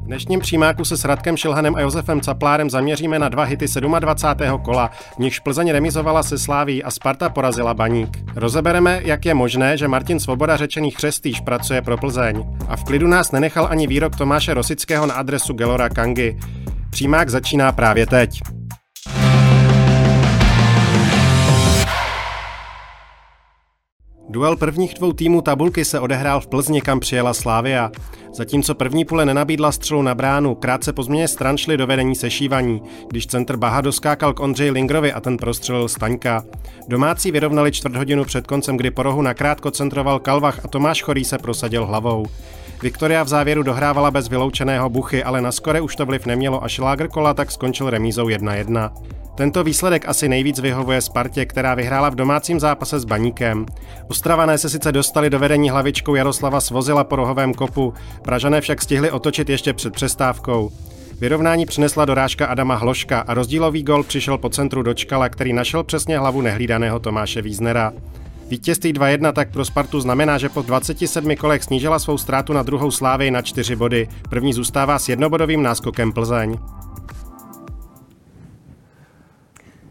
V dnešním přímáku se s Radkem Šilhanem a Josefem Csaplárem zaměříme na 2 hity 27. kola, v nichž Plzeň remizovala se Sláví a Sparta porazila Baník. Rozebereme, jak je možné, že Martin Svoboda řečený Chřestýš pracuje pro Plzeň. A v klidu nás nenechal ani výrok Tomáše Rosického na adresu Guélora Kangy. Přímák začíná právě teď. Duel prvních 2 týmů tabulky se odehrál v Plzni, kam přijela Slavia. Zatímco první půle nenabídla střelu na bránu, krátce po změně stran šli do vedení sešívaní, když centr Baha doskákal k Ondřeji Lingrovi a ten prostřelil Staňka. Domácí vyrovnali 1/4 hodinu před koncem, kdy po rohu nakrátko centroval Kalvach a Tomáš Chorý se prosadil hlavou. Viktoria v závěru dohrávala bez vyloučeného Buchy, ale na skore už to vliv nemělo a šlágr kola tak skončil remízou 1-1. Tento výsledek asi nejvíc vyhovuje Spartě, která vyhrála v domácím zápase s Baníkem. Ostravané se sice dostali do vedení hlavičkou Jaroslava Svozila po rohovém kopu, Pražané však stihli otočit ještě před přestávkou. Vyrovnání přinesla dorážka Adama Hloška a rozdílový gol přišel po centru Dočkala, který našel přesně hlavu nehlídaného Tomáše Wiesnera. Vítězství 2-1 tak pro Spartu znamená, že po 27 kolech snížila svou ztrátu na druhou Slávii na 4 body. První zůstává s jednobodovým náskokem Plzeň.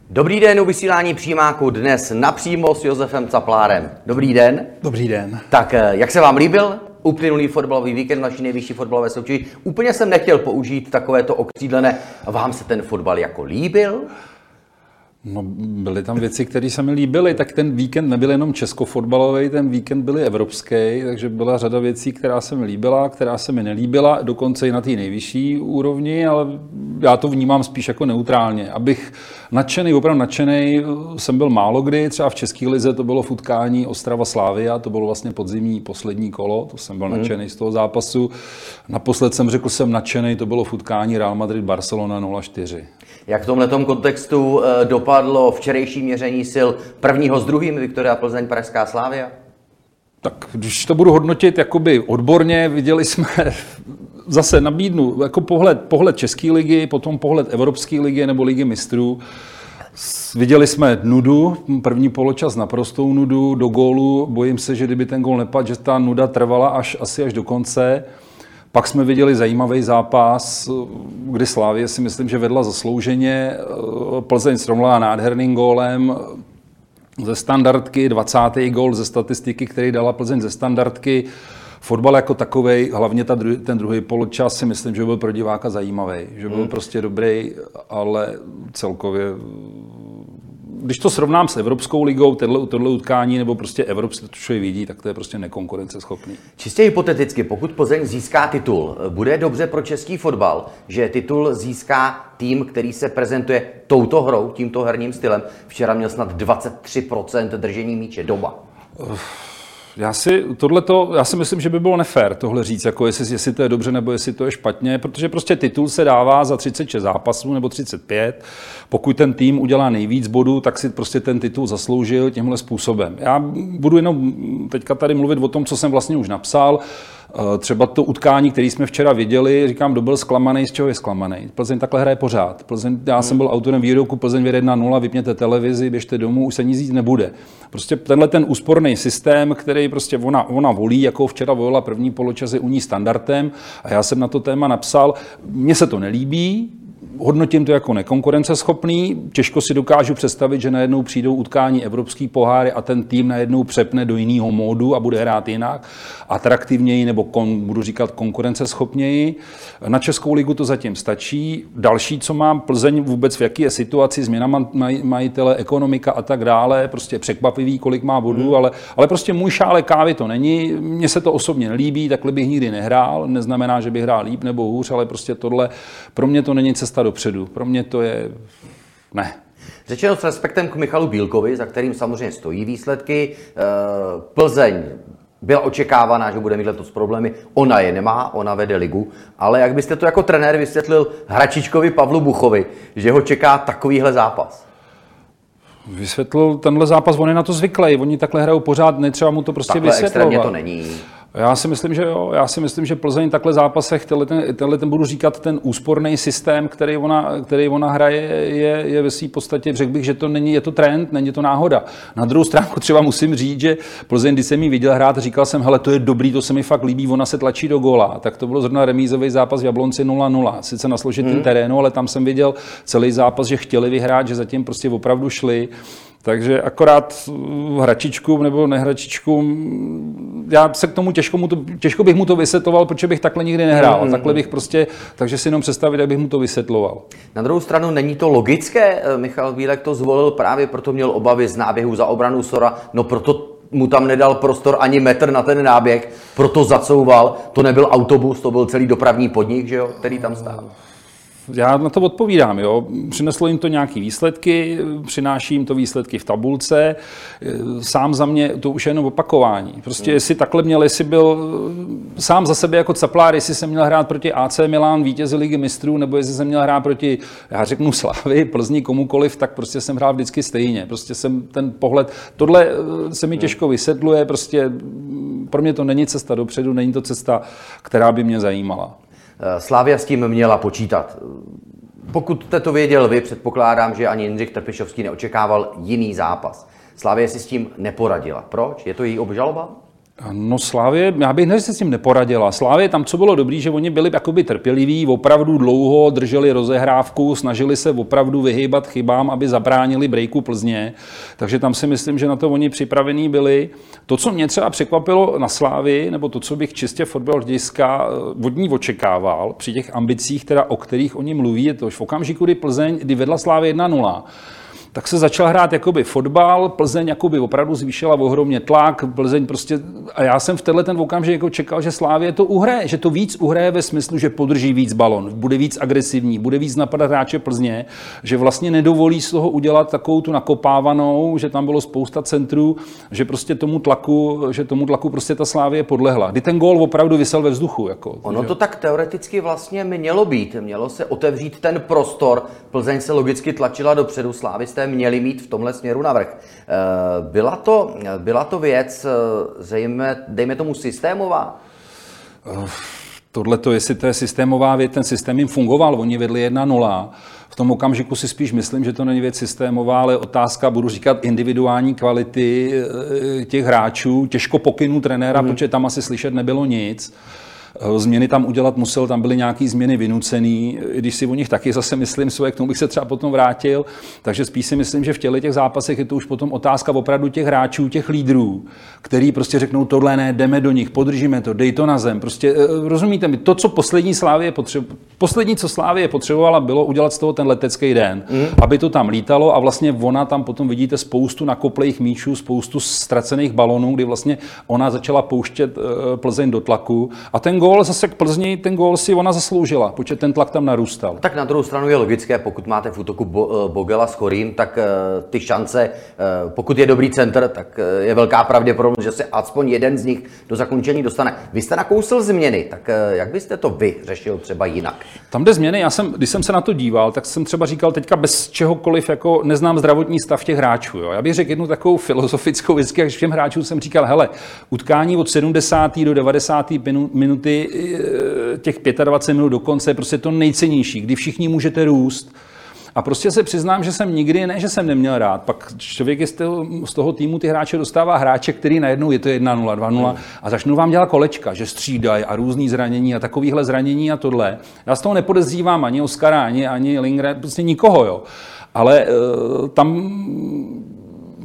Dobrý den u vysílání Přímáku dnes napřímo s Josefem Csaplárem. Dobrý den. Dobrý den. Tak jak se vám líbil uplynulý fotbalový víkend v naší nejvyšší fotbalové soutěži? Úplně jsem nechtěl použít takovéto okřídlené. Vám se ten fotbal jako líbil? No, byly tam věci, které se mi líbily, tak ten víkend nebyl jenom českofotbalový, ten víkend byl evropský, takže byla řada věcí, která se mi líbila, která se mi nelíbila, dokonce i na té nejvyšší úrovni, ale já to vnímám spíš jako neutrálně. Abych nadšenej, opravdu nadšenej, jsem byl málo kdy, třeba v České lize to bylo v utkání Ostrava Slavia, to bylo vlastně podzimní poslední kolo, to jsem byl nadšenej z toho zápasu. Naposled jsem řekl, jsem nadšenej, to bylo v utkání Real Madrid Barcelona 0-4. Jak v tomhletom kontextu dopadlo včerejší měření sil prvního s druhým, Viktoria Plzeň, pražská Slavia? Tak když to budu hodnotit jakoby odborně, viděli jsme, zase nabídnu jako pohled České ligy, potom pohled Evropské ligy nebo Ligy mistrů. Viděli jsme nudu, první poločas naprostou nudu, do gólu, bojím se, že kdyby ten gól nepadl, že ta nuda trvala asi až do konce. Pak jsme viděli zajímavý zápas, kdy Slavie si myslím, že vedla zaslouženě. Plzeň srovnala nádherným gólem ze standardky, 20. gól ze statistiky, který dala Plzeň ze standardky. Fotbal jako takovej, hlavně ten druhý poločas si myslím, že byl pro diváka zajímavý, že byl prostě dobrý, ale celkově... Když to srovnám s Evropskou ligou, tohle utkání, nebo prostě Evropské, to člověk vidí, tak to je prostě nekonkurenceschopný. Čistě hypoteticky, pokud Plzeň získá titul, bude dobře pro český fotbal, že titul získá tým, který se prezentuje touto hrou, tímto herním stylem. Včera měl snad 23% držení míče doma. Já si myslím, že by bylo nefér tohle říct, jako jestli to je dobře nebo jestli to je špatně, protože prostě titul se dává za 36 zápasů nebo 35. Pokud ten tým udělá nejvíc bodů, tak si prostě ten titul zasloužil tímhle způsobem. Já budu jenom teďka tady mluvit o tom, co jsem vlastně už napsal. Třeba to utkání, které jsme včera viděli, říkám, kdo byl zklamaný, z čeho je zklamaný. Plzeň takhle hraje pořád. Já jsem byl autorem výroku, Plzeň vede 1-0, vypněte televizi, běžte domů, už se nic nebude. Prostě tenhle ten úsporný systém, který prostě ona volí, jako včera volila první poločas, je u ní standardem a já jsem na to téma napsal, mně se to nelíbí, hodnotím to jako nekonkurenceschopný, těžko si dokážu představit, že najednou přijdou utkání evropský poháry a ten tým najednou přepne do jiného módu a bude hrát jinak, atraktivněji nebo budu říkat konkurenceschopněji. Na Českou ligu to zatím stačí. Další, co mám, Plzeň vůbec v jaké je situaci, změna majitele, ekonomika a tak dále, prostě překvapivý, kolik má bodů, ale prostě můj šále kávy to není, mně se to osobně nelíbí, takhle bych nikdy nehrál, neznamená, že bych hrál líp nebo hůř, ale prostě tohle pro mě to není cesta dopředu. Pro mě to je... Ne. Řečeno s respektem k Michalu Bílkovi, za kterým samozřejmě stojí výsledky. Plzeň byla očekávaná, že bude mít letos problémy. Ona je nemá, ona vede ligu. Ale jak byste to jako trenér vysvětlil hračičkovi Pavlu Buchovi, že ho čeká takovýhle zápas? Vysvětlil tenhle zápas, on je na to zvyklý, oni takhle hrajou pořád, netřeba mu to prostě takhle vysvětlovat. Extrémně to není. Já si myslím, že jo. Já si myslím, že Plzeň v takhle zápasech, tenhle budu říkat, ten úsporný systém, který ona hraje, je ve své podstatě, řekl bych, že to není, je to trend, není to náhoda. Na druhou stránku třeba musím říct, že Plzeň, když jsem ji viděl hrát, říkal jsem, hele, to je dobrý, to se mi fakt líbí, ona se tlačí do góla. Tak to bylo zrovna remízový zápas v Jablonci 0-0, sice na složitém terénu, ale tam jsem viděl celý zápas, že chtěli vyhrát, že zatím prostě opravdu šli. Takže akorát hračičku nebo nehračičku, já se k tomu těžko bych mu to vysvětloval, protože bych takhle nikdy nehrál. Takhle bych prostě, takže si jenom představit, jak bych mu to vysvětloval. Na druhou stranu není to logické, Michal Bílek to zvolil právě proto, měl obavy z náběhu za obranu Sora, no proto mu tam nedal prostor ani metr na ten náběh, proto zacouval, to nebyl autobus, to byl celý dopravní podnik, že jo, který tam stál. Já na to odpovídám, jo. Přineslo jim to nějaké výsledky, přináší jim to výsledky v tabulce. Sám za mě to už je jenom opakování. Prostě jestli takhle měl, jestli byl sám za sebe jako Csaplár, jestli jsem měl hrát proti AC Milan, vítězi Ligy mistrů, nebo jestli jsem měl hrát proti, já řeknu Slávy, Plzni, komukoliv, tak prostě jsem hrál vždycky stejně. Prostě jsem ten pohled, tohle se mi těžko vysvětluje, prostě pro mě to není cesta dopředu, není to cesta, která by mě zajímala. Slavia s tím měla počítat. Pokud jste to věděl vy, předpokládám, že ani Jindřich Trpišovský neočekával jiný zápas. Slavia si s tím neporadila. Proč? Je to její obžaloba? No Slávě, já bych neřekl, že se s tím neporadila. Slávě tam, co bylo dobrý, že oni byli jakoby trpěliví, opravdu dlouho drželi rozehrávku, snažili se opravdu vyhýbat chybám, aby zabránili breaku Plzně. Takže tam si myslím, že na to oni připravení byli. To, co mě třeba překvapilo na Slávě, nebo to, co bych čistě fotbalisticky od ní očekával, při těch ambicích, teda, o kterých oni mluví, je to, že v okamžiku, kdy Plzeň, kdy vedla Slávě 1-0, tak se začal hrát jakoby fotbal, Plzeň jakoby opravdu zvýšila ohromně tlak, Plzeň prostě, a já jsem v tenhle ten okamžik jako čekal, že Slavie to uhraje, že to víc uhraje ve smyslu, že podrží víc balon, bude víc agresivní, bude víc napadat hráče Plzně, že vlastně nedovolí z toho udělat takovou tu nakopávanou, že tam bylo spousta centrů, že prostě tomu tlaku prostě ta Slavie podlehla. Kdy ten gól opravdu visel ve vzduchu jako. Ono to tak teoreticky vlastně mělo být, mělo se otevřít ten prostor, Plzeň se logicky tlačila dopředu, Slavie měli mít v tomhle směru navrch. Byla to věc, dejme tomu, systémová? Tohleto, jestli to je systémová věc, ten systém jim fungoval, oni vedli 1-0. V tom okamžiku si spíš myslím, že to není věc systémová, ale otázka, budu říkat, individuální kvality těch hráčů, těžko pokynu trenéra, protože tam asi slyšet nebylo nic. Změny tam udělat musel, tam byly nějaké změny vynucený, i když si o nich taky zase myslím svoje, k tomu bych se třeba potom vrátil, takže spíš si myslím, že v těchto těch zápasech je to už potom otázka opravdu těch hráčů, těch lídrů, který prostě řeknou tohle ne, jdeme do nich, podržíme to, dej to na zem, prostě rozumíte mi, to, co poslední, co Slávie potřebovala, bylo udělat z toho ten letecký den, aby to tam lítalo a vlastně ona tam potom vidíte spoustu nakoplejch míčů, spoustu ztracených balonů, kdy vlastně ona začala pouštět Plzeň do tlaku a ten gól zase k Plzni, ten gól si ona zasloužila, protože ten tlak tam narůstal. Tak na druhou stranu je logické, pokud máte v útoku Bogela s Chorín, tak ty šance, pokud je dobrý centr, tak je velká pravděpodobnost, že se aspoň jeden z nich do zakončení dostane. Vy jste nakousil změny, tak jak byste to vy řešil třeba jinak? Tam jde změny, když jsem se na to díval, tak jsem třeba říkal teďka bez čehokoliv, jako neznám zdravotní stav těch hráčů. Jo. Já bych řekl jednu takovou filozofickou věc, jak všem hráčům jsem říkal, hele, utkání od 70. do 90. minut těch 25 minut dokonce je prostě to nejcennější, kdy všichni můžete růst. A prostě se přiznám, že jsem nikdy, ne, že jsem neměl rád. Pak člověk z toho týmu ty hráče dostává hráče, který najednou je to 1-0, 2-0 a začnou vám dělat kolečka, že střídají a různý zranění a takovýhle zranění a tohle. Já z toho nepodezřívám ani Oskara, ani Lingra, prostě nikoho, jo. Ale tam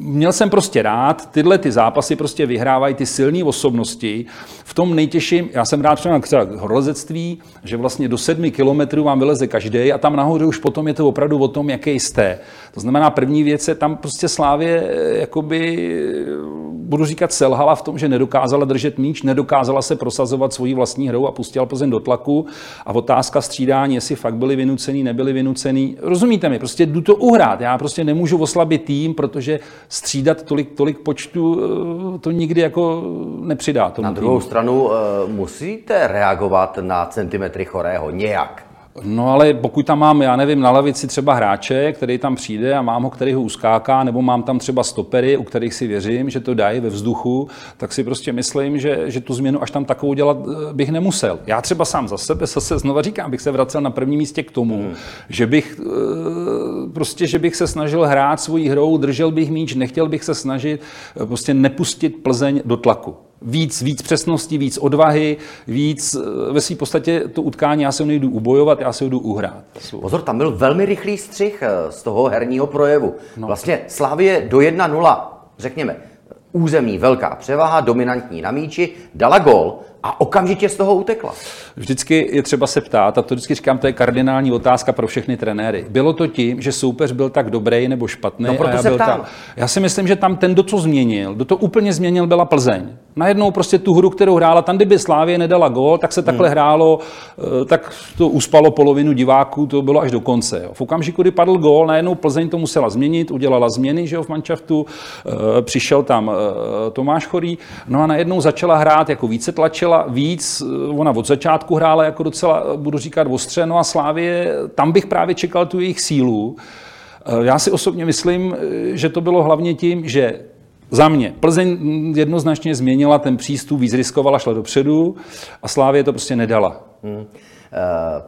měl jsem prostě rád, tyhle ty zápasy prostě vyhrávají ty silné osobnosti. V tom nejtěžším, já jsem rád třeba horolezectví, že vlastně do 7 kilometrů vám vyleze každej a tam nahoře už potom je to opravdu o tom, jaký jste. To znamená, první věc je tam prostě Slávě, jakoby, budu říkat, selhala v tom, že nedokázala držet míč, nedokázala se prosazovat svoji vlastní hrou a pustila Plzeň do tlaku a otázka střídání, jestli fakt byli vynucený, nebyli vynucený. Rozumíte mi, prostě jdu to uhrát, já prostě nemůžu oslabit tým, protože střídat tolik počtu to nikdy jako nepřidá tomu. Na druhou týmu. Stranu musíte reagovat na centimetry chorého nějak. No ale pokud tam mám, já nevím, na lavici třeba hráče, který tam přijde a mám ho, který ho uskáká, nebo mám tam třeba stopery, u kterých si věřím, že to dají ve vzduchu, tak si prostě myslím, že tu změnu až tam takovou dělat bych nemusel. Já třeba sám za sebe, zase znova říkám, bych se vracel na prvním místě k tomu, že bych se snažil hrát svojí hrou, držel bych míč, nechtěl bych se snažit prostě nepustit Plzeň do tlaku. Víc přesnosti, víc odvahy, víc ve své podstatě to utkání, já se ho nejdu ubojovat, já se ho jdu uhrát. Pozor, tam byl velmi rychlý střih z toho herního projevu. No. Vlastně Slavie do 1-0, řekněme, územní velká převaha, dominantní na míči, dala gól a okamžitě z toho utekla. Vždycky je třeba se ptát, a to vždycky říkám, to je kardinální otázka pro všechny trenéry. Bylo to tím, že soupeř byl tak dobrý nebo špatný? No proto se ptám. Já si myslím, že tam ten, kdo to úplně změnil, byla Plzeň. Najednou prostě tu hru, kterou hrála, tam kdyby Slávie nedala gól, tak se takhle hrálo, tak to uspalo polovinu diváků, to bylo až do konce. Jo. V okamžiku, kdy padl gól, najednou Plzeň to musela změnit, udělala změny, že jo, v manšaftu, přišel tam Tomáš Chorý, no a najednou začala hrát, jako více tlačila, víc, ona od začátku hrála jako docela, budu říkat, ostře, no a Slávie, tam bych právě čekal tu jejich sílu. Já si osobně myslím, že to bylo hlavně tím, že za mě Plzeň jednoznačně změnila ten přístup, víc riskovala, šla dopředu a Slávie to prostě nedala.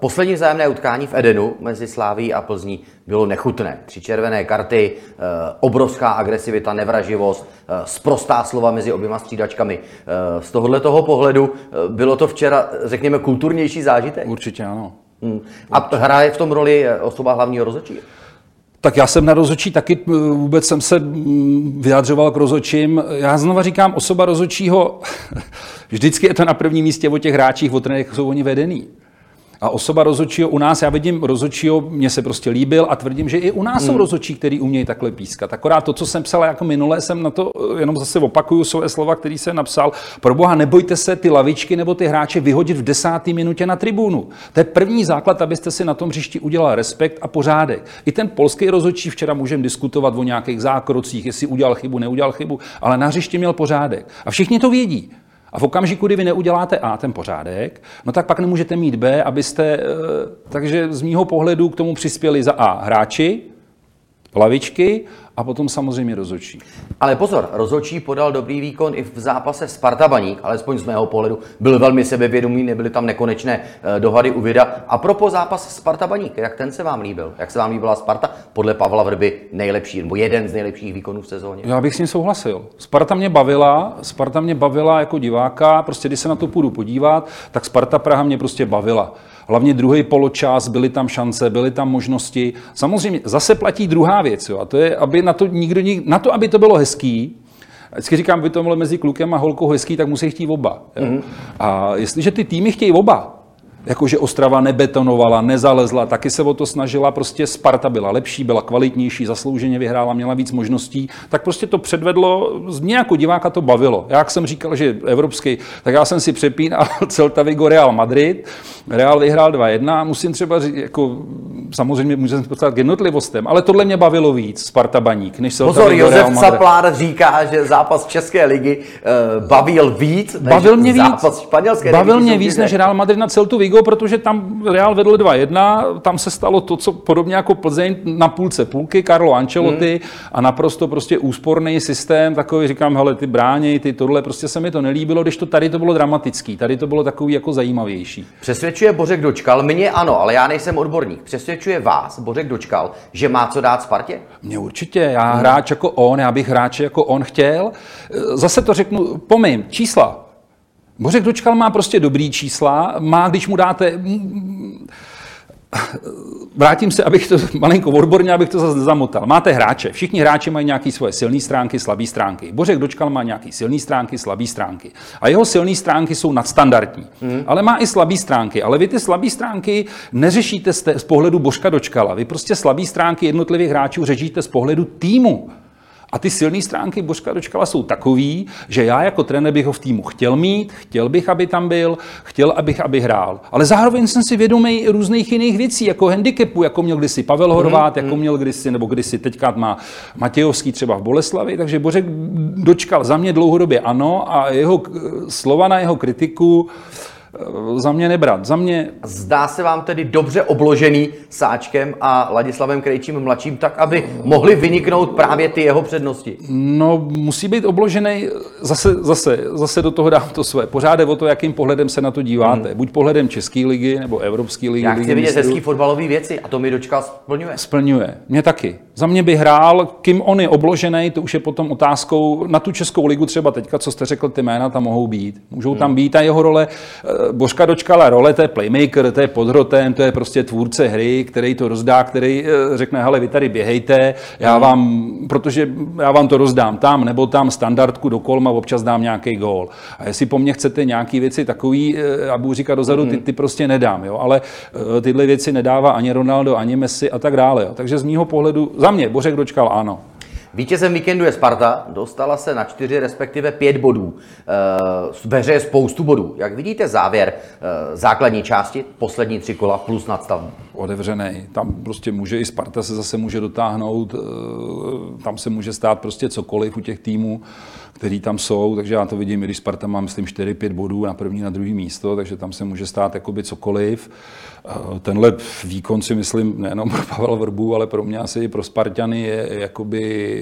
Poslední vzájemné utkání v Edenu mezi Slávií a Plzní bylo nechutné. 3 červené karty, obrovská agresivita, nevraživost, sprostá slova mezi oběma střídačkami. Z tohoto pohledu bylo to včera, řekněme, kulturnější zážitek? Určitě ano. A hraje v tom roli osoba hlavního rozhodčího? Tak já jsem na rozhodčí taky, vůbec jsem se vyjadřoval k rozhodčím. Já znova říkám, osoba rozhodčího, vždycky je to na prvním místě o těch hráčích, o trenérech, jsou oni vedený. A osoba rozhodčího u nás, já vidím rozhodčího, mně se prostě líbil a tvrdím, že i u nás jsou rozhodčí, který umějí takhle pískat. Akorát to, co jsem psal jako minule, jsem na to jenom zase opakuju svoje slova, který jsem napsal. Proboha, nebojte se ty lavičky nebo ty hráče vyhodit v 10. minutě na tribunu. To je první základ, abyste si na tom hřišti udělal respekt a pořádek. I ten polský rozhodčí, včera můžeme diskutovat o nějakých zákrocích, jestli udělal chybu, neudělal chybu, ale na hřišti měl pořádek. A všichni to vědí. A v okamžiku, kdy vy neuděláte A, ten pořádek, no tak pak nemůžete mít B, abyste, takže z mýho pohledu k tomu přispěli za A hráči, lavičky a potom samozřejmě rozhodčí. Ale pozor, rozhodčí podal dobrý výkon i v zápase Sparta Baník, alespoň z mého pohledu, byl velmi sebevědomý, nebyly tam nekonečné dohady u vida. A propos zápas Sparta Baník, jak ten se vám líbil? Jak se vám líbila Sparta? Podle Pavla Vrby nejlepší, nebo jeden z nejlepších výkonů v sezóně. Já bych s ním souhlasil. Sparta mě bavila jako diváka, prostě když se na to půjdu podívat, tak Sparta Praha mě prostě bavila. Hlavně druhý poločas, byly tam šance, byly tam možnosti. Samozřejmě zase platí druhá věc, jo, a to je, aby na to, aby to bylo hezký, vždycky říkám, by to bylo mezi klukem a holkou hezký, tak musí chtít oba. Mm-hmm. A jestliže ty týmy chtějí oba, jakože Ostrava nebetonovala, nezalezla, taky se o to snažila, prostě Sparta byla lepší, byla kvalitnější, zaslouženě vyhrála, měla víc možností, tak prostě to předvedlo, mě jako diváka to bavilo. Jak jsem říkal, že evropský, tak já jsem si přepínal Celta Vigo Real Madrid, Real vyhrál 2-1 a musím třeba říct, jako, samozřejmě můžeme podstatovat k jednotlivostem, ale tohle mě bavilo víc, Sparta Baník, než Celta Vigo Real Madrid. Pozor, Josef Csaplár říká, že zápas České ligy bavil víc, než zápas španělské ligy, než Real Madrid na Celtu Vigo, protože tam Real vedl 2-1, tam se stalo to, co podobně jako Plzeň na půlce půlky, Carlo Ancelotti a naprosto prostě úsporný systém, takový říkám, hele, ty bráněj, ty tohle, prostě se mi to nelíbilo, když to tady to bylo dramatický, tady to bylo takový jako zajímavější. Přesvědčuje Bořek Dočkal, mě ano, ale já nejsem odborník, přesvědčuje vás Bořek Dočkal, že má co dát Spartě? Mně určitě, hráč jako on, já bych hráče jako on chtěl, zase to řeknu, pomím, čísla. Bořek Dočkal má prostě dobrý čísla, má, když mu dáte... vrátím se, abych to malinko odborně, abych to zase zamotal. Máte hráče. Všichni hráči mají nějaké svoje silné stránky, slabé stránky. Bořek Dočkal má nějaké silné stránky, slabé stránky. A jeho silné stránky jsou nadstandardní. Ale má i slabé stránky. Ale vy ty slabé stránky neřešíte z pohledu Bořka Dočkala. Vy prostě slabé stránky jednotlivých hráčů řešíte z pohledu týmu. A ty silné stránky Bořka Dočkala jsou takový, že já jako trenér bych ho v týmu chtěl mít, chtěl bych, aby tam byl, chtěl, aby hrál. Ale zároveň jsem si vědomý různých jiných věcí, jako handicapu, jako měl kdysi Pavel Horvát, jako měl kdysi, nebo kdysi teďka má Matějovský třeba v Boleslavi, takže Bořek Dočkal za mě dlouhodobě ano a jeho slova na jeho kritiku za mě nebrat. Za mě... Zdá se vám tedy dobře obložený Sáčkem a Ladislavem Krejčím mladším, tak aby mohli vyniknout právě ty jeho přednosti? No, musí být obložený, zase do toho dám to své. Pořád je o to, jakým pohledem se na to díváte. Buď pohledem České ligy, nebo Evropské ligy. Já chci vidět hezký fotbalové věci a to mi Dočkal splňuje. Splňuje. Mě taky. Za mě by hrál, kým on je obložený, to už je potom otázkou na tu Českou ligu třeba teďka, co jste řekl, ty jména tam mohou být. Můžou tam být a jeho role. Bořka Dočkala role, to je playmaker, to je pod hrotem, to je prostě tvůrce hry, který to rozdá, který řekne, hele, vy tady běhejte, já vám to rozdám tam, nebo tam standardku do kolma, občas dám nějaký gól. A jestli po mně chcete nějaký věci takový, já budu říkat dozadu, ty prostě nedám, jo, ale tyhle věci nedává ani Ronaldo, ani Messi a tak dále. Jo. Takže z mýho pohledu, za mě Bořek Dočkal ano. Vítězem víkendu je Sparta, dostala se na 4, respektive 5 bodů. Ve hře je spoustu bodů. Jak vidíte závěr základní části, poslední 3 kola plus nadstavbu? Otevřený. Tam prostě může i Sparta se zase může dotáhnout, tam se může stát prostě cokoliv u těch týmů, který tam jsou, takže já to vidím, i když Sparta má, myslím, 4-5 bodů na první, na druhý místo, takže tam se může stát jakoby cokoliv. Tenhle výkon si myslím, nejenom pro Pavla Vrbu, ale pro mě asi i pro Spartany je jakoby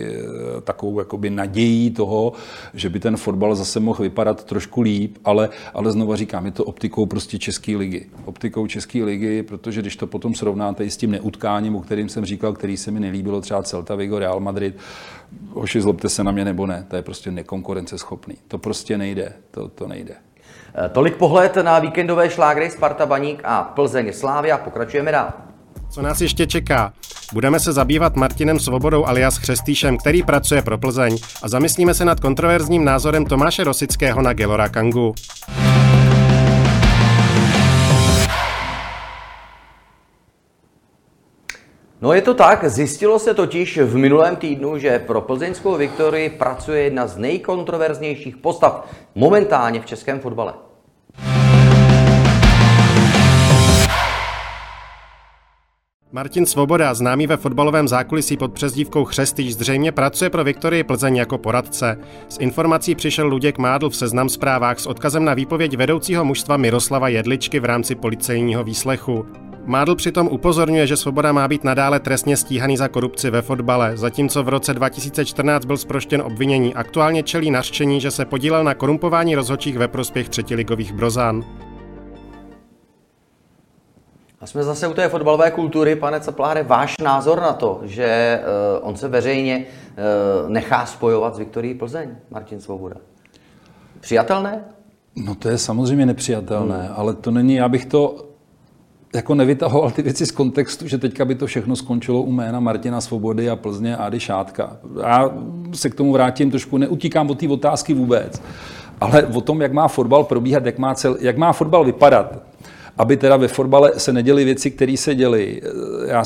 takovou jakoby nadějí toho, že by ten fotbal zase mohl vypadat trošku líp, ale znova říkám, je to optikou prostě České ligy. Optikou České ligy, protože když to potom srovnáte i s tím neutkáním, o kterým jsem říkal, který se mi nelíbilo, třeba Celta Vigo, Real Madrid, hoši, zlobte se na mě nebo ne, to je prostě nekonkurenceschopný. To prostě nejde, to nejde. Tolik pohled na víkendové šlágry Sparta Baník a Plzeň Slavia. Pokračujeme dál. Co nás ještě čeká? Budeme se zabývat Martinem Svobodou alias Chřestýšem, který pracuje pro Plzeň, a zamyslíme se nad kontroverzním názorem Tomáše Rosického na Guélora Kangu. No, je to tak, zjistilo se totiž v minulém týdnu, že pro plzeňskou Viktorii pracuje jedna z nejkontroverznějších postav momentálně v českém fotbale. Martin Svoboda, známý ve fotbalovém zákulisí pod přezdívkou Chřestýš, zřejmě pracuje pro Viktorii Plzeň jako poradce. S informací přišel Luděk Mádl v Seznam Zprávách s odkazem na výpověď vedoucího mužstva Miroslava Jedličky v rámci policejního výslechu. Mádl přitom upozorňuje, že Svoboda má být nadále trestně stíhaný za korupci ve fotbale, zatímco v roce 2014 byl zproštěn obvinění, aktuálně čelí nařčení, že se podílel na korumpování rozhodčích ve prospěch třetiligových Brozan. A jsme zase u té fotbalové kultury, pane Csaplláre, váš názor na to, že on se veřejně nechá spojovat s Viktorií Plzeň, Martin Svoboda. Přijatelné? No, to je samozřejmě nepřijatelné, ale to není, já bych to jako nevytahoval ty věci z kontextu, že teďka by to všechno skončilo u jména Martina Svobody a Plzně a Ady Šátka. Já se k tomu vrátím trošku, neutíkám od té otázky vůbec, ale o tom, jak má fotbal probíhat, jak má fotbal vypadat, aby teda ve fotbale se neděly věci, které se děly. Já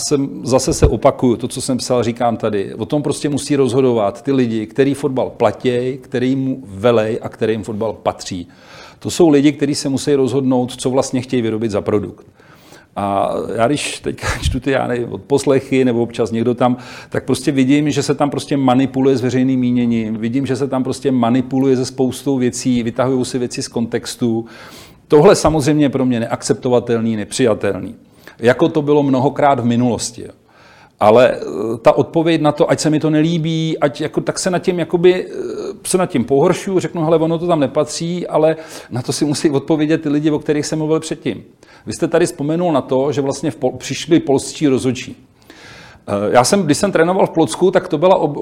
se opakuju, to, co jsem psal, říkám tady. O tom prostě musí rozhodovat ty lidi, který fotbal platí, který mu velej a kterým fotbal patří. To jsou lidi, kteří se musí rozhodnout, co vlastně chtějí vyrobit za produkt. A já když teďka čtu ty odposlechy nebo občas někdo tam, tak prostě vidím, že se tam prostě manipuluje s veřejným míněním, vidím, že se tam prostě manipuluje se spoustou věcí, vytahují se věci z kontextu. Tohle samozřejmě pro mě neakceptovatelný, nepřijatelný. Jako to bylo mnohokrát v minulosti. Ale ta odpověď na to, ať se mi to nelíbí, ať jako, tak se nad tím pohoršuju, řeknu, hele, ono to tam nepatří, ale na to si musí odpovědět ty lidi, o kterých jsem mluvil předtím. Vy jste tady vzpomenul na to, že vlastně přišli polští rozhodčí. Když jsem trénoval v Plocku, tak to bylo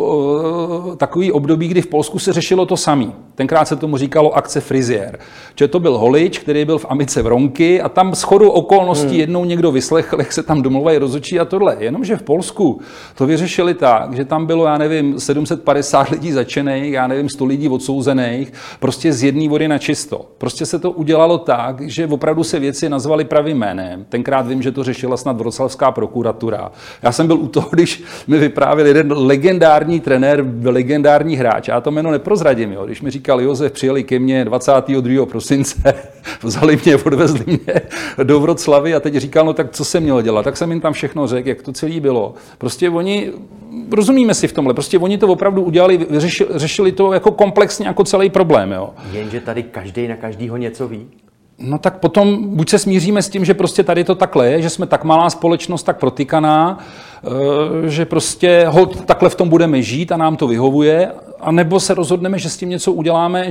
takový období, kdy v Polsku se řešilo to samé. Tenkrát se tomu říkalo akce friziér. Čili to byl holič, který byl v amice Vronky a tam shodou okolností jednou někdo vyslechl, jak se tam domluvají rozhodčí a tohle. Jenomže v Polsku to vyřešili tak, že tam bylo, já nevím, 750 lidí začených, já nevím, 100 lidí odsouzených, prostě z jedné vody na čisto. Prostě se to udělalo tak, že opravdu se věci nazvaly pravým jménem. Tenkrát vím, že to řešila snad vroclavská prokuratura. Já jsem byl u toho, když mi vyprávěl jeden legendární trenér, legendární hráč. Já to jméno neprozradím, jo, když mi říkal Josef, přijeli ke mně 22. prosince, vzali mě, odvezli mě do Vroclavy a teď říkal, no tak co jsem měl dělat, tak jsem jim tam všechno řekl, jak to celé bylo. Prostě oni, rozumíme si v tomhle, prostě oni to opravdu udělali, řešili to jako komplexně, jako celý problém. Jo. Jenže tady každý na každýho něco ví. No tak potom buď se smíříme s tím, že prostě tady to takhle je, že jsme tak malá společnost, tak protykaná, že prostě hod, takhle v tom budeme žít a nám to vyhovuje, a nebo se rozhodneme, že s tím něco uděláme,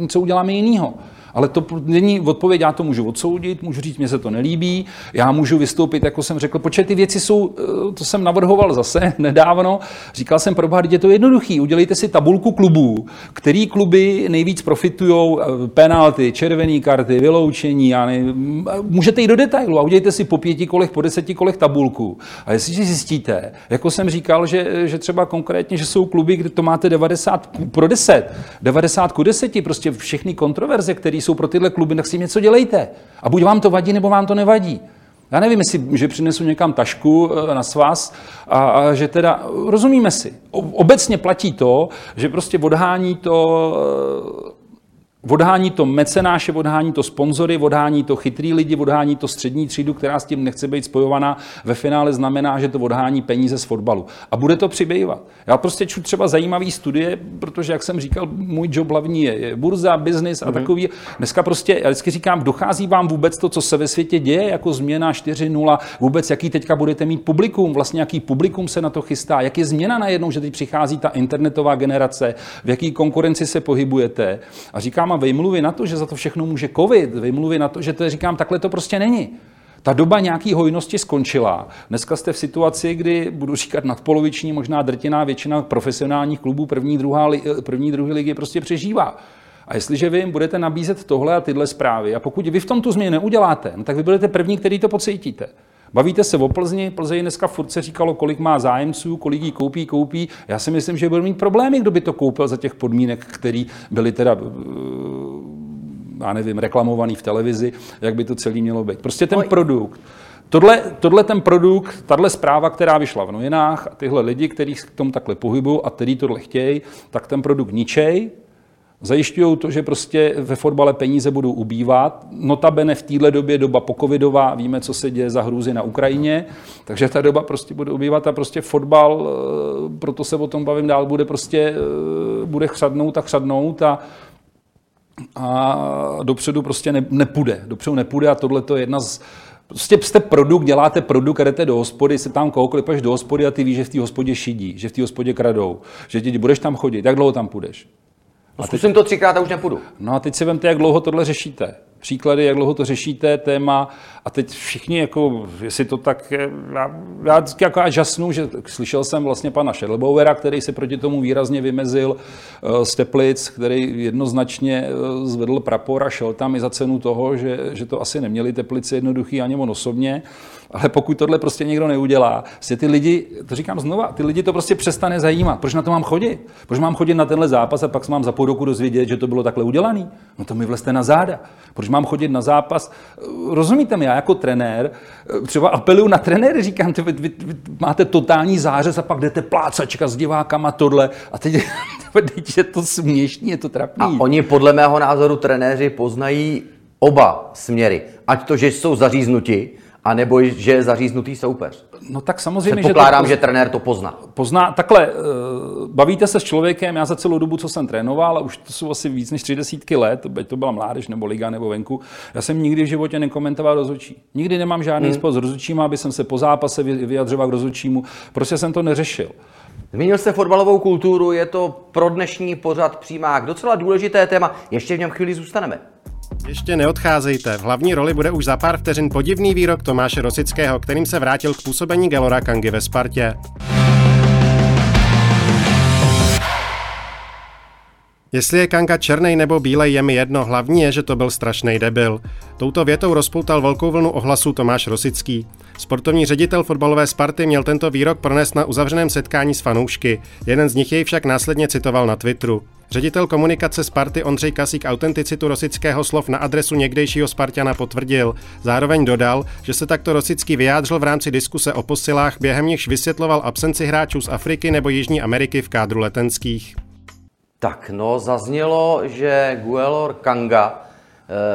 něco uděláme jinýho. Ale to není odpověď, já to můžu odsoudit, můžu říct, mně se to nelíbí, já můžu vystoupit, jako jsem řekl, protože ty věci jsou, to jsem navrhoval zase nedávno, říkal jsem pro boha, je to jednoduchý, udělejte si tabulku klubů, který kluby nejvíc profitují, penalty, červené karty, vyloučení, můžete jít do detailu a udělejte si po 5 kolech, po 10 kolech tabulku. A jestliže zjistíte, jako jsem říkal, že třeba konkrétně, že jsou kluby, kde to máte 90 pro 10, 90 ku 10, prostě všechny kontroverze, které jsou pro tyhle kluby, tak si něco dělejte. A buď vám to vadí, nebo vám to nevadí. Já nevím, jestli, že přinesu někam tašku na svaz a že teda, rozumíme si. Obecně platí to, že prostě odhání to mecenáše, odhání to sponzory, odhání to chytrý lidi, odhání to střední třídu, která s tím nechce být spojovaná, ve finále znamená, že to odhání peníze z fotbalu. A bude to přibývat. Já prostě čtu třeba zajímavý studie, protože, jak jsem říkal, můj job hlavní je burza, biznis a takový. Dneska prostě, já vždycky říkám, dochází vám vůbec to, co se ve světě děje, jako změna 4.0, vůbec jaký teďka budete mít publikum, vlastně jaký publikum se na to chystá, jak je změna najednou, že teď přichází ta internetová generace, v jaký konkurenci se pohybujete. A říkám, a vejmluvy na to, že za to všechno může covid, vejmluvy na to, že to říkám, takhle to prostě není. Ta doba nějaký hojnosti skončila. Dneska jste v situaci, kdy, budu říkat nadpoloviční, možná drtiná většina profesionálních klubů první, druhé ligy prostě přežívá. A jestliže vy jim budete nabízet tohle a tyhle zprávy, a pokud vy v tom tu změnu neuděláte, no tak vy budete první, který to pocítíte. Bavíte se o Plzni, Plzeň dneska furt se říkalo, kolik má zájemců, kolik jí koupí. Já si myslím, že bude mít problémy, kdo by to koupil za těch podmínek, které byly teda, já nevím, reklamovaný v televizi, jak by to celý mělo být. Prostě ten produkt. Tohle ten produkt, tahle zpráva, která vyšla v novinách a tyhle lidi, kteří k tomu takhle pohybují a kteří tohle chtějí, tak ten produkt ničej. Zajišťují to, že prostě ve fotbale peníze budou ubývat. Notabene v téhle době doba pocovidová, víme, co se děje za hrůzy na Ukrajině, takže ta doba prostě bude ubývat a prostě fotbal, proto se o tom bavím dál, bude chřadnout a dopředu prostě nepůjde. Dopředu nepůjde a tohle to je jedna z... Prostě jste produkt, děláte produkt, jdete do hospody, se tam kohokoliv, půjdeš do hospody a ty víš, že v té hospodě šidí, že v té hospodě kradou, že teď budeš tam chodit, jak dlouho tam půjdeš? No, zkusím to 3krát a už nepůjdu. No a teď si vemte, jak dlouho tohle řešíte. Příklady, jak dlouho to řešíte, téma. A teď všichni, jako, jestli to tak... Já vždycky jako žasnu, že slyšel jsem vlastně pana Schellbauera, který se proti tomu výrazně vymezil z Teplic, který jednoznačně zvedl prapor a šel tam i za cenu toho, že to asi neměli Teplice jednoduchý ani on osobně. Ale pokud tohle prostě někdo neudělá, si ty lidi, to říkám znova, ty lidi to prostě přestane zajímat. Proč na to mám chodit? Proč mám chodit na tenhle zápas a pak se mám za půl roku dozvědět, že to bylo takhle udělané? No to mi vlezte na záda. Proč mám chodit na zápas? Rozumíte mi, já jako trenér, třeba apeluju na trenéry, říkám, vy máte totální zářez a pak jdete plácačka s divákama tohle a teď je to směšný, je to trapný. A oni podle mého názoru trenéři poznají oba směry, ať to, že jsou zaříznuti, a nebo že je zaříznutý soupeř. No tak samozřejmě, předpokládám, že trenér to pozná. Pozná. Takhle, bavíte se s člověkem, já za celou dobu, co jsem trénoval, a už to jsou asi víc než 30 let, ať to byla mládež, nebo liga, nebo venku, já jsem nikdy v životě nekomentoval rozhodčí. Nikdy nemám žádný spor s rozhodčím, aby jsem se po zápase vyjadřoval k rozhodčímu. Prostě jsem to neřešil. Zmínil jste fotbalovou kulturu, je to pro dnešní pořad Přímák docela důležité téma, ještě v něm chvíli zůstaneme. Ještě neodcházejte, v hlavní roli bude už za pár vteřin podivný výrok Tomáše Rosického, kterým se vrátil k působení Guélora Kangy ve Spartě. Jestli je Kanga černej nebo bílej, je mi jedno, hlavní je, že to byl strašnej debil. Touto větou rozpoutal velkou vlnu ohlasů Tomáš Rosický. Sportovní ředitel fotbalové Sparty měl tento výrok pronést na uzavřeném setkání s fanoušky. Jeden z nich jej však následně citoval na Twitteru. Ředitel komunikace Sparty Ondřej Kasík autenticitu Rosického slov na adresu někdejšího Spartana potvrdil. Zároveň dodal, že se takto Rosický vyjádřil v rámci diskuse o posilách, během nichž vysvětloval absenci hráčů z Afriky nebo Jižní Ameriky v kádru letenských. Tak, zaznělo, že Guélor Kanga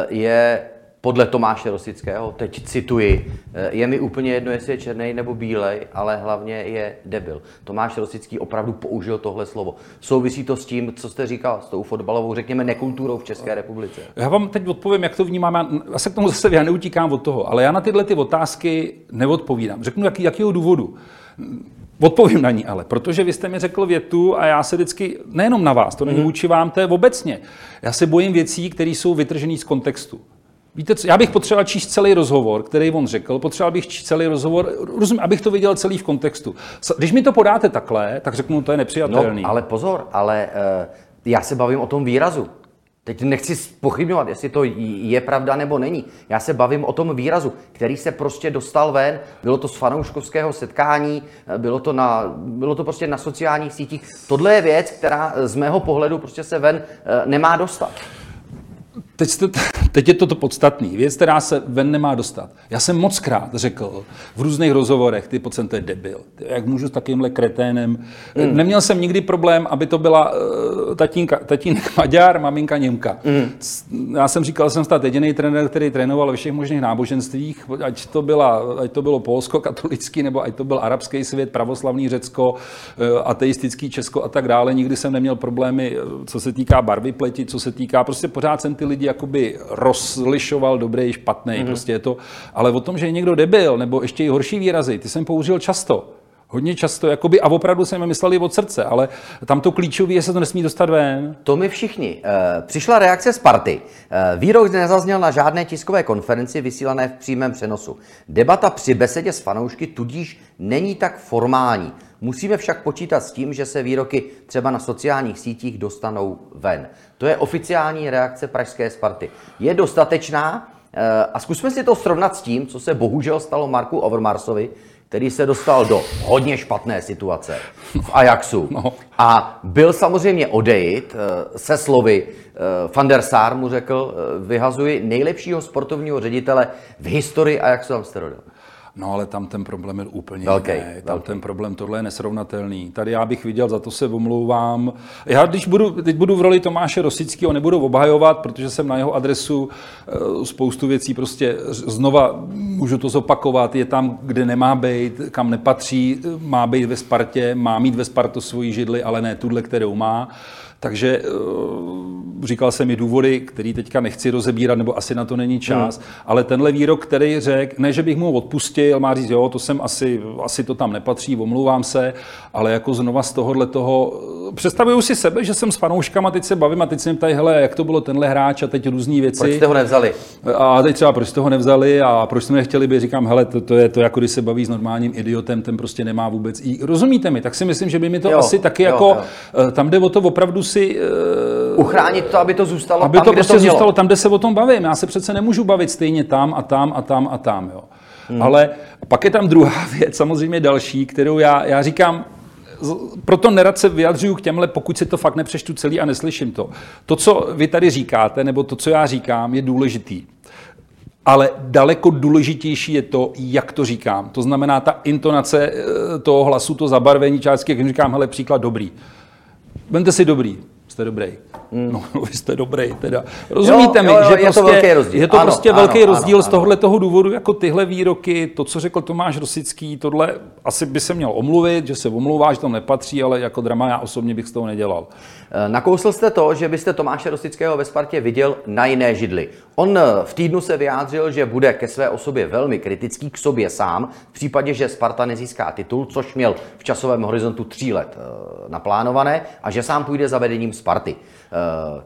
je podle Tomáše Rosického, teď cituji, je mi úplně jedno, jestli je černej nebo bílej, ale hlavně je debil. Tomáš Rosický opravdu použil tohle slovo. Souvisí to s tím, co jste říkal, s tou fotbalovou, řekněme, nekulturou v České republice. Já vám teď odpovím, jak to vnímám. Já se k tomu zase já neutíkám od toho, ale já na tyhle ty otázky neodpovídám. Řeknu, jakýho důvodu. Odpovím na ní ale, protože vy jste mi řekl větu a já se vždycky, nejenom na vás, to není vůči vám, to je obecně. Já se bojím věcí, které jsou vytržené z kontextu. Víte co, já bych potřeboval číst celý rozhovor, který on řekl, potřeboval bych číst celý rozhovor, rozumím, abych to viděl celý v kontextu. Když mi to podáte takhle, tak řeknu, to je nepřijatelný. No, ale pozor, ale já se bavím o tom výrazu. Teď nechci pochybňovat, jestli to je pravda nebo není. Já se bavím o tom výrazu, který se prostě dostal ven. Bylo to z fanouškovského setkání, bylo to prostě na sociálních sítích. Tohle je věc, která z mého pohledu prostě se ven nemá dostat. Teď je to podstatný. Věc, která se ven nemá dostat. Já jsem mockrát řekl v různých rozhovorech, ty pocen, to je debil. Jak můžu s takovýmhle kreténem? Neměl jsem nikdy problém, aby to byla tatínek Maďar, maminka Němka. Já jsem říkal, jsem stát jediný trenér, který trénoval ve všech možných náboženstvích, ať to bylo Polsko katolický, nebo ať to byl arabský svět, pravoslavný Řecko, ateistický Česko a tak dále. Nikdy jsem neměl problémy, co se týká barvy pleti, co se týká, prostě pořád jsem ty lidi jakoby rozlišoval dobrý, špatný, prostě je to. Ale o tom, že je někdo debil, nebo ještě i horší výrazy, ty jsem použil často. Hodně často, jakoby, a opravdu jsme mysleli od srdce, ale tam to klíčové je, se to nesmí dostat ven. To my všichni. Přišla reakce Sparty. Výrok nezazněl na žádné tiskové konferenci vysílané v přímém přenosu. Debata při besedě s fanoušky tudíž není tak formální. Musíme však počítat s tím, že se výroky třeba na sociálních sítích dostanou ven. To je oficiální reakce pražské Sparty. Je dostatečná a zkusme si to srovnat s tím, co se bohužel stalo Marku Overmarsovi, který se dostal do hodně špatné situace v Ajaxu a byl samozřejmě odejit se slovy. Van der Sar mu řekl, vyhazuji nejlepšího sportovního ředitele v historii Ajaxu Amsterdam. No ale tam ten problém byl úplně jiný. Tam ten problém, tohle je nesrovnatelný. Tady já bych viděl, za to se omlouvám. Já teď budu v roli Tomáše Rosického, nebudu obhajovat, protože jsem na jeho adresu spoustu věcí prostě znova, můžu to zopakovat, je tam, kde nemá být, kam nepatří, má být ve Spartě, má mít ve Spartu svoji židli, ale ne tuhle, kterou má. Takže říkal jsem i důvody, který teďka nechci rozebírat, nebo asi na to není čas, ale tenhle výrok, který řekl, ne, že bych mu odpustil, má říct, jo, to jsem asi to tam nepatří, omlouvám se, ale jako znova z tohohle toho, představuju si sebe, že jsem s fanouškama, teď se bavím a teď se jim tady, hele, jak to bylo tenhle hráč a teď různý věci. Proč jste ho nevzali? A teď třeba, proč jste ho nevzali a proč jsme nechtěli by, říkám, hele, to je to, jako když se baví s normálním idiotem, ten prostě nemá vůbec i rozumíte mi, tak si myslím, že by mi to asi taky jo. Tam jde o to opravdu si uchránit to, aby to zůstalo tam, kde to mělo. Zůstalo tam, kde se o tom bavím. Já se přece nemůžu bavit stejně tam a tam a tam a tam. Jo. Ale pak je tam druhá věc, samozřejmě další, kterou já říkám, proto nerad se vyjadřuju k těmhle, pokud si to fakt nepřečtu celý a neslyším to. To, co vy tady říkáte, nebo to, co já říkám, je důležitý. Ale daleko důležitější je to, jak to říkám. To znamená ta intonace toho hlasu, to zabarvení částky, jak říkám, hele, příklad dobrý. Vemte si dobrý, jste dobrý. No, vy jste dobrý teda. Rozumíte mi, že je prostě, to velký rozdíl, z tohohle toho důvodu, jako tyhle výroky, to, co řekl Tomáš Rosický, tohle asi by se měl omluvit, že se omlouvá, že tam nepatří, ale jako drama já osobně bych z toho nedělal. Nakousl jste to, že byste Tomáše Rosického ve Spartě viděl na jiné židli. On v týdnu se vyjádřil, že bude ke své osobě velmi kritický, k sobě sám, v případě, že Sparta nezíská titul, což měl v časovém horizontu 3 let naplánované, a že sám půjde za vedením Sparty.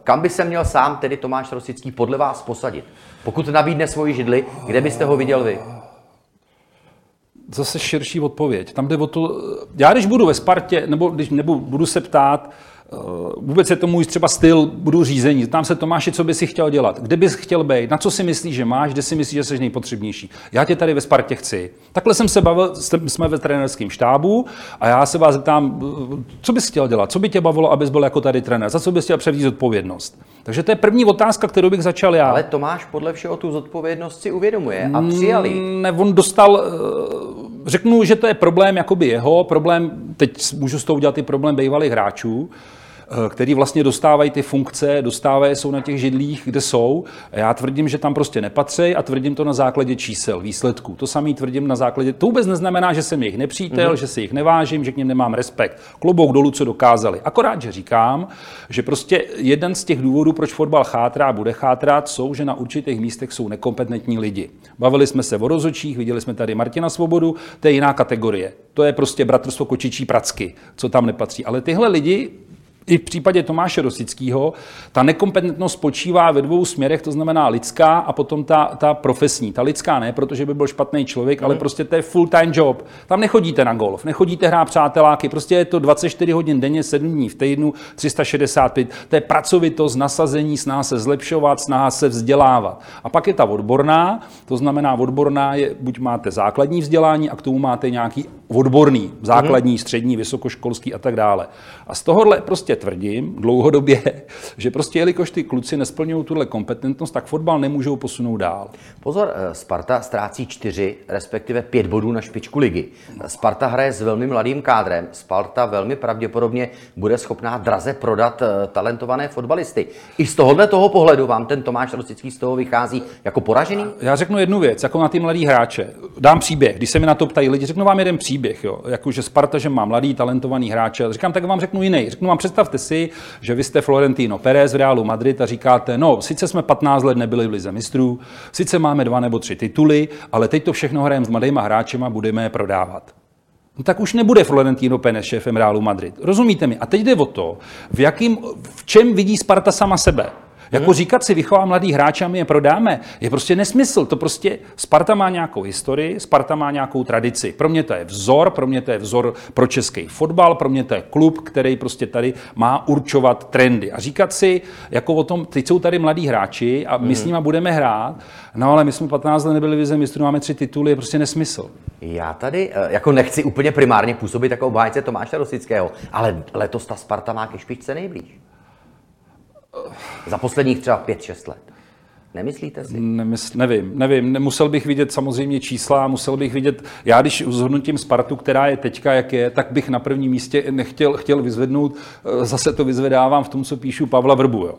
Kam by se měl sám tedy Tomáš Rosický podle vás posadit? Pokud nabídne svoji židli, kde byste ho viděl vy? Zase širší odpověď. Tam jde o to, já když budu ve Spartě, nebo když budu se ptát, Vůbec je to můj třeba styl, budu řízení. Tam se Tomáši, co by si chtěl dělat, kde bys chtěl být, na co si myslíš, že máš, kde si myslíš, že jsi nejpotřebnější. Já tě tady ve Spartě chci. Takhle jsem se bavil, jsme ve trenérském štábu a já se vás zeptám, co bys chtěl dělat, co by tě bavilo, abys byl jako tady trenér, za co bys chtěl převzít odpovědnost. Takže to je první otázka, kterou bych začal já. Ale Tomáš podle všeho tu zodpovědnost si uvědomuje a přijal ji. Ne, on dostal, řeknu, že to je problém jakoby jeho, problém, teď můžu s tou udělat i problém bývalých hráčů, který vlastně dostávají ty funkce, dostávají, jsou na těch židlích, kde jsou. Já tvrdím, že tam prostě nepatří a tvrdím to na základě čísel, výsledků. To samý tvrdím na základě, to vůbec neznamená, že jsem jejich nepřítel, že si jich nevážím, že k nim nemám respekt. Klobouk dolů, co dokázali. Akorát, že říkám, že prostě jeden z těch důvodů, proč fotbal chátrá a bude chátrat, jsou, že na určitých místech jsou nekompetentní lidi. Bavili jsme se o rozhodčích, viděli jsme tady Martina Svobodu, to je jiná kategorie. To je prostě bratrstvo kočičí pracky, co tam nepatří. Ale tyhle lidi i v případě Tomáše Rosického ta nekompetentnost spočívá ve dvou směrech, to znamená lidská a potom ta profesní. Ta lidská ne, protože by byl špatný člověk, ale prostě to je full-time job. Tam nechodíte na golf, nechodíte hrát přáteláky, prostě je to 24 hodin denně, 7 dní v týdnu, 365. To je pracovitost, nasazení, snaha se zlepšovat, snaha se vzdělávat. A pak je ta odborná, to znamená odborná je, buď máte základní vzdělání a k tomu máte nějaký odborný, základní, střední, vysokoškolský a tak dále. A z tohohle prostě tvrdím dlouhodobě, že prostě jelikož ty kluci nesplňují tuhle kompetentnost, tak fotbal nemůžou posunout dál. Pozor, Sparta ztrácí 4, respektive 5 bodů na špičku ligy. Sparta hraje s velmi mladým kádrem. Sparta velmi pravděpodobně bude schopná draze prodat talentované fotbalisty. I z tohohle toho pohledu vám ten Tomáš Rosický z toho vychází jako poražený? Já řeknu jednu věc, jako na ty mladý hráče. Dám příběh, když se mi na to ptají lidi, řeknu vám jeden příběh, jo, jako že Sparta, že má mladý talentovaný hráče. Říkám, tak vám řeknu jiný. Řeknu vám představte si, že vy jste Florentino Pérez v Realu Madrid a říkáte, no, sice jsme 15 let nebyli v Lize mistrů, sice máme 2 nebo 3 tituly, ale teď to všechno hrajeme s mladýma hráčema, budeme je prodávat. No, tak už nebude Florentino Pérez šéfem Realu Madrid. Rozumíte mi? A teď jde o to, v čem vidí Sparta sama sebe. Jako říkat si, vychovám mladý hráče a my je prodáme, je prostě nesmysl. To prostě Sparta má nějakou historii, Sparta má nějakou tradici. Pro mě to je vzor, pro český fotbal, pro mě to je klub, který prostě tady má určovat trendy. A říkat si, jako o tom, teď jsou tady mladí hráči a my s nima budeme hrát, no ale my jsme 15 let nebyli v Lize mistrů, máme 3 tituly, je prostě nesmysl. Já tady jako nechci úplně primárně působit jako obhájce Tomáše Rosického, ale letos ta Sparta má ke špičce nejblíž. Za posledních třeba 5-6 let. Nemyslíte si? Nevím. Musel bych vidět samozřejmě čísla, musel bych vidět, já když zhodnotím Spartu, která je teďka, jak je, tak bych na prvním místě chtěl vyzvednout, zase to vyzvedávám v tom, co píšu, Pavla Vrbu, jo.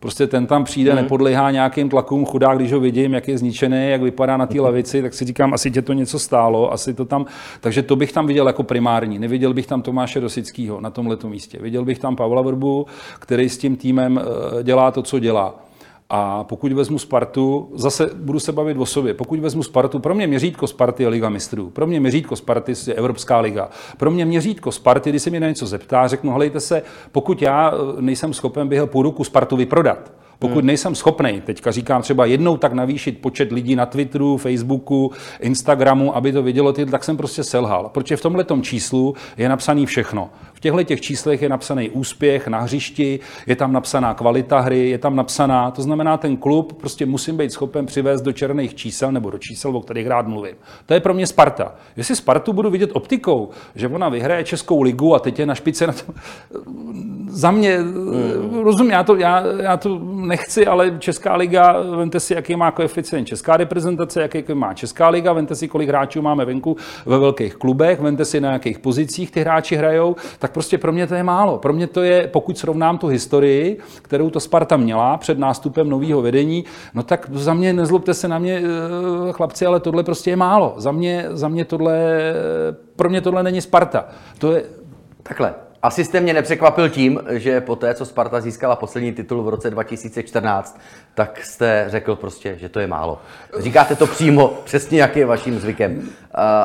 Prostě ten tam přijde, nepodléhá nějakým tlakům, chudák, když ho vidím, jak je zničený, jak vypadá na té lavici, tak si říkám, asi tě to něco stálo, asi to tam, takže to bych tam viděl jako primární. Neviděl bych tam Tomáše Rosického na tomhletom místě. Viděl bych tam Pavla Vrbu, který s tím týmem dělá to, co dělá. A pokud vezmu Spartu, zase budu se bavit o sobě, pokud vezmu Spartu, pro mě měřítko Sparty je Liga mistrů, pro mě měřítko Sparty je Evropská liga, pro mě měřítko Sparty, když se mě na něco zeptá, řeknu, hlejte se, pokud já nejsem schopen během půl roku Spartu vyprodat, pokud nejsem schopnej, teďka říkám třeba jednou tak navýšit počet lidí na Twitteru, Facebooku, Instagramu, aby to vidělo ty, tak jsem prostě selhal. Protože v tomhletom číslu je napsaný všechno. V těchto číslech je napsaný úspěch na hřišti, je tam napsaná kvalita hry, je tam napsaná, to znamená ten klub, prostě musím být schopen přivést do černých čísel nebo do čísel, o kterých rád mluvím. To je pro mě Sparta. Jestli Spartu budu vidět optikou, že ona vyhraje Českou ligu a teď je na špici, za mě, rozumím, já to nechci, ale Česká liga, vemte si, jaký má koeficient česká reprezentace, jaký má Česká liga, vemte si, kolik hráčů máme venku ve velkých klubech, vemte si, na jakých pozicích ty hráči hrajou, tak prostě pro mě to je málo. Pro mě to je, pokud srovnám tu historii, kterou to Sparta měla před nástupem nového vedení, no tak za mě, nezlobte se na mě, chlapci, ale tohle prostě je málo. Za mě tohle, pro mě tohle není Sparta. To je takhle. Asi jste mě nepřekvapil tím, že po té, co Sparta získala poslední titul v roce 2014, tak jste řekl prostě, že to je málo. Říkáte to přímo, přesně jak je vaším zvykem.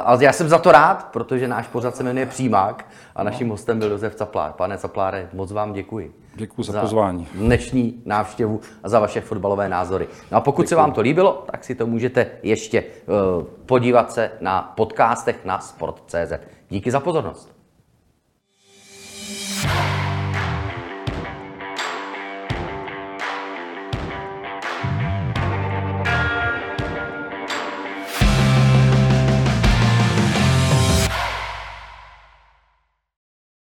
Ale já jsem za to rád, protože náš pořad se jmenuje Přímák a naším hostem byl Josef Csaplár. Pane Csaplare, moc vám děkuji. Děkuji za pozvání. Dnešní návštěvu a za vaše fotbalové názory. No a pokud se vám to líbilo, tak si to můžete ještě podívat se na podcastech na Sport.cz. Díky za pozornost.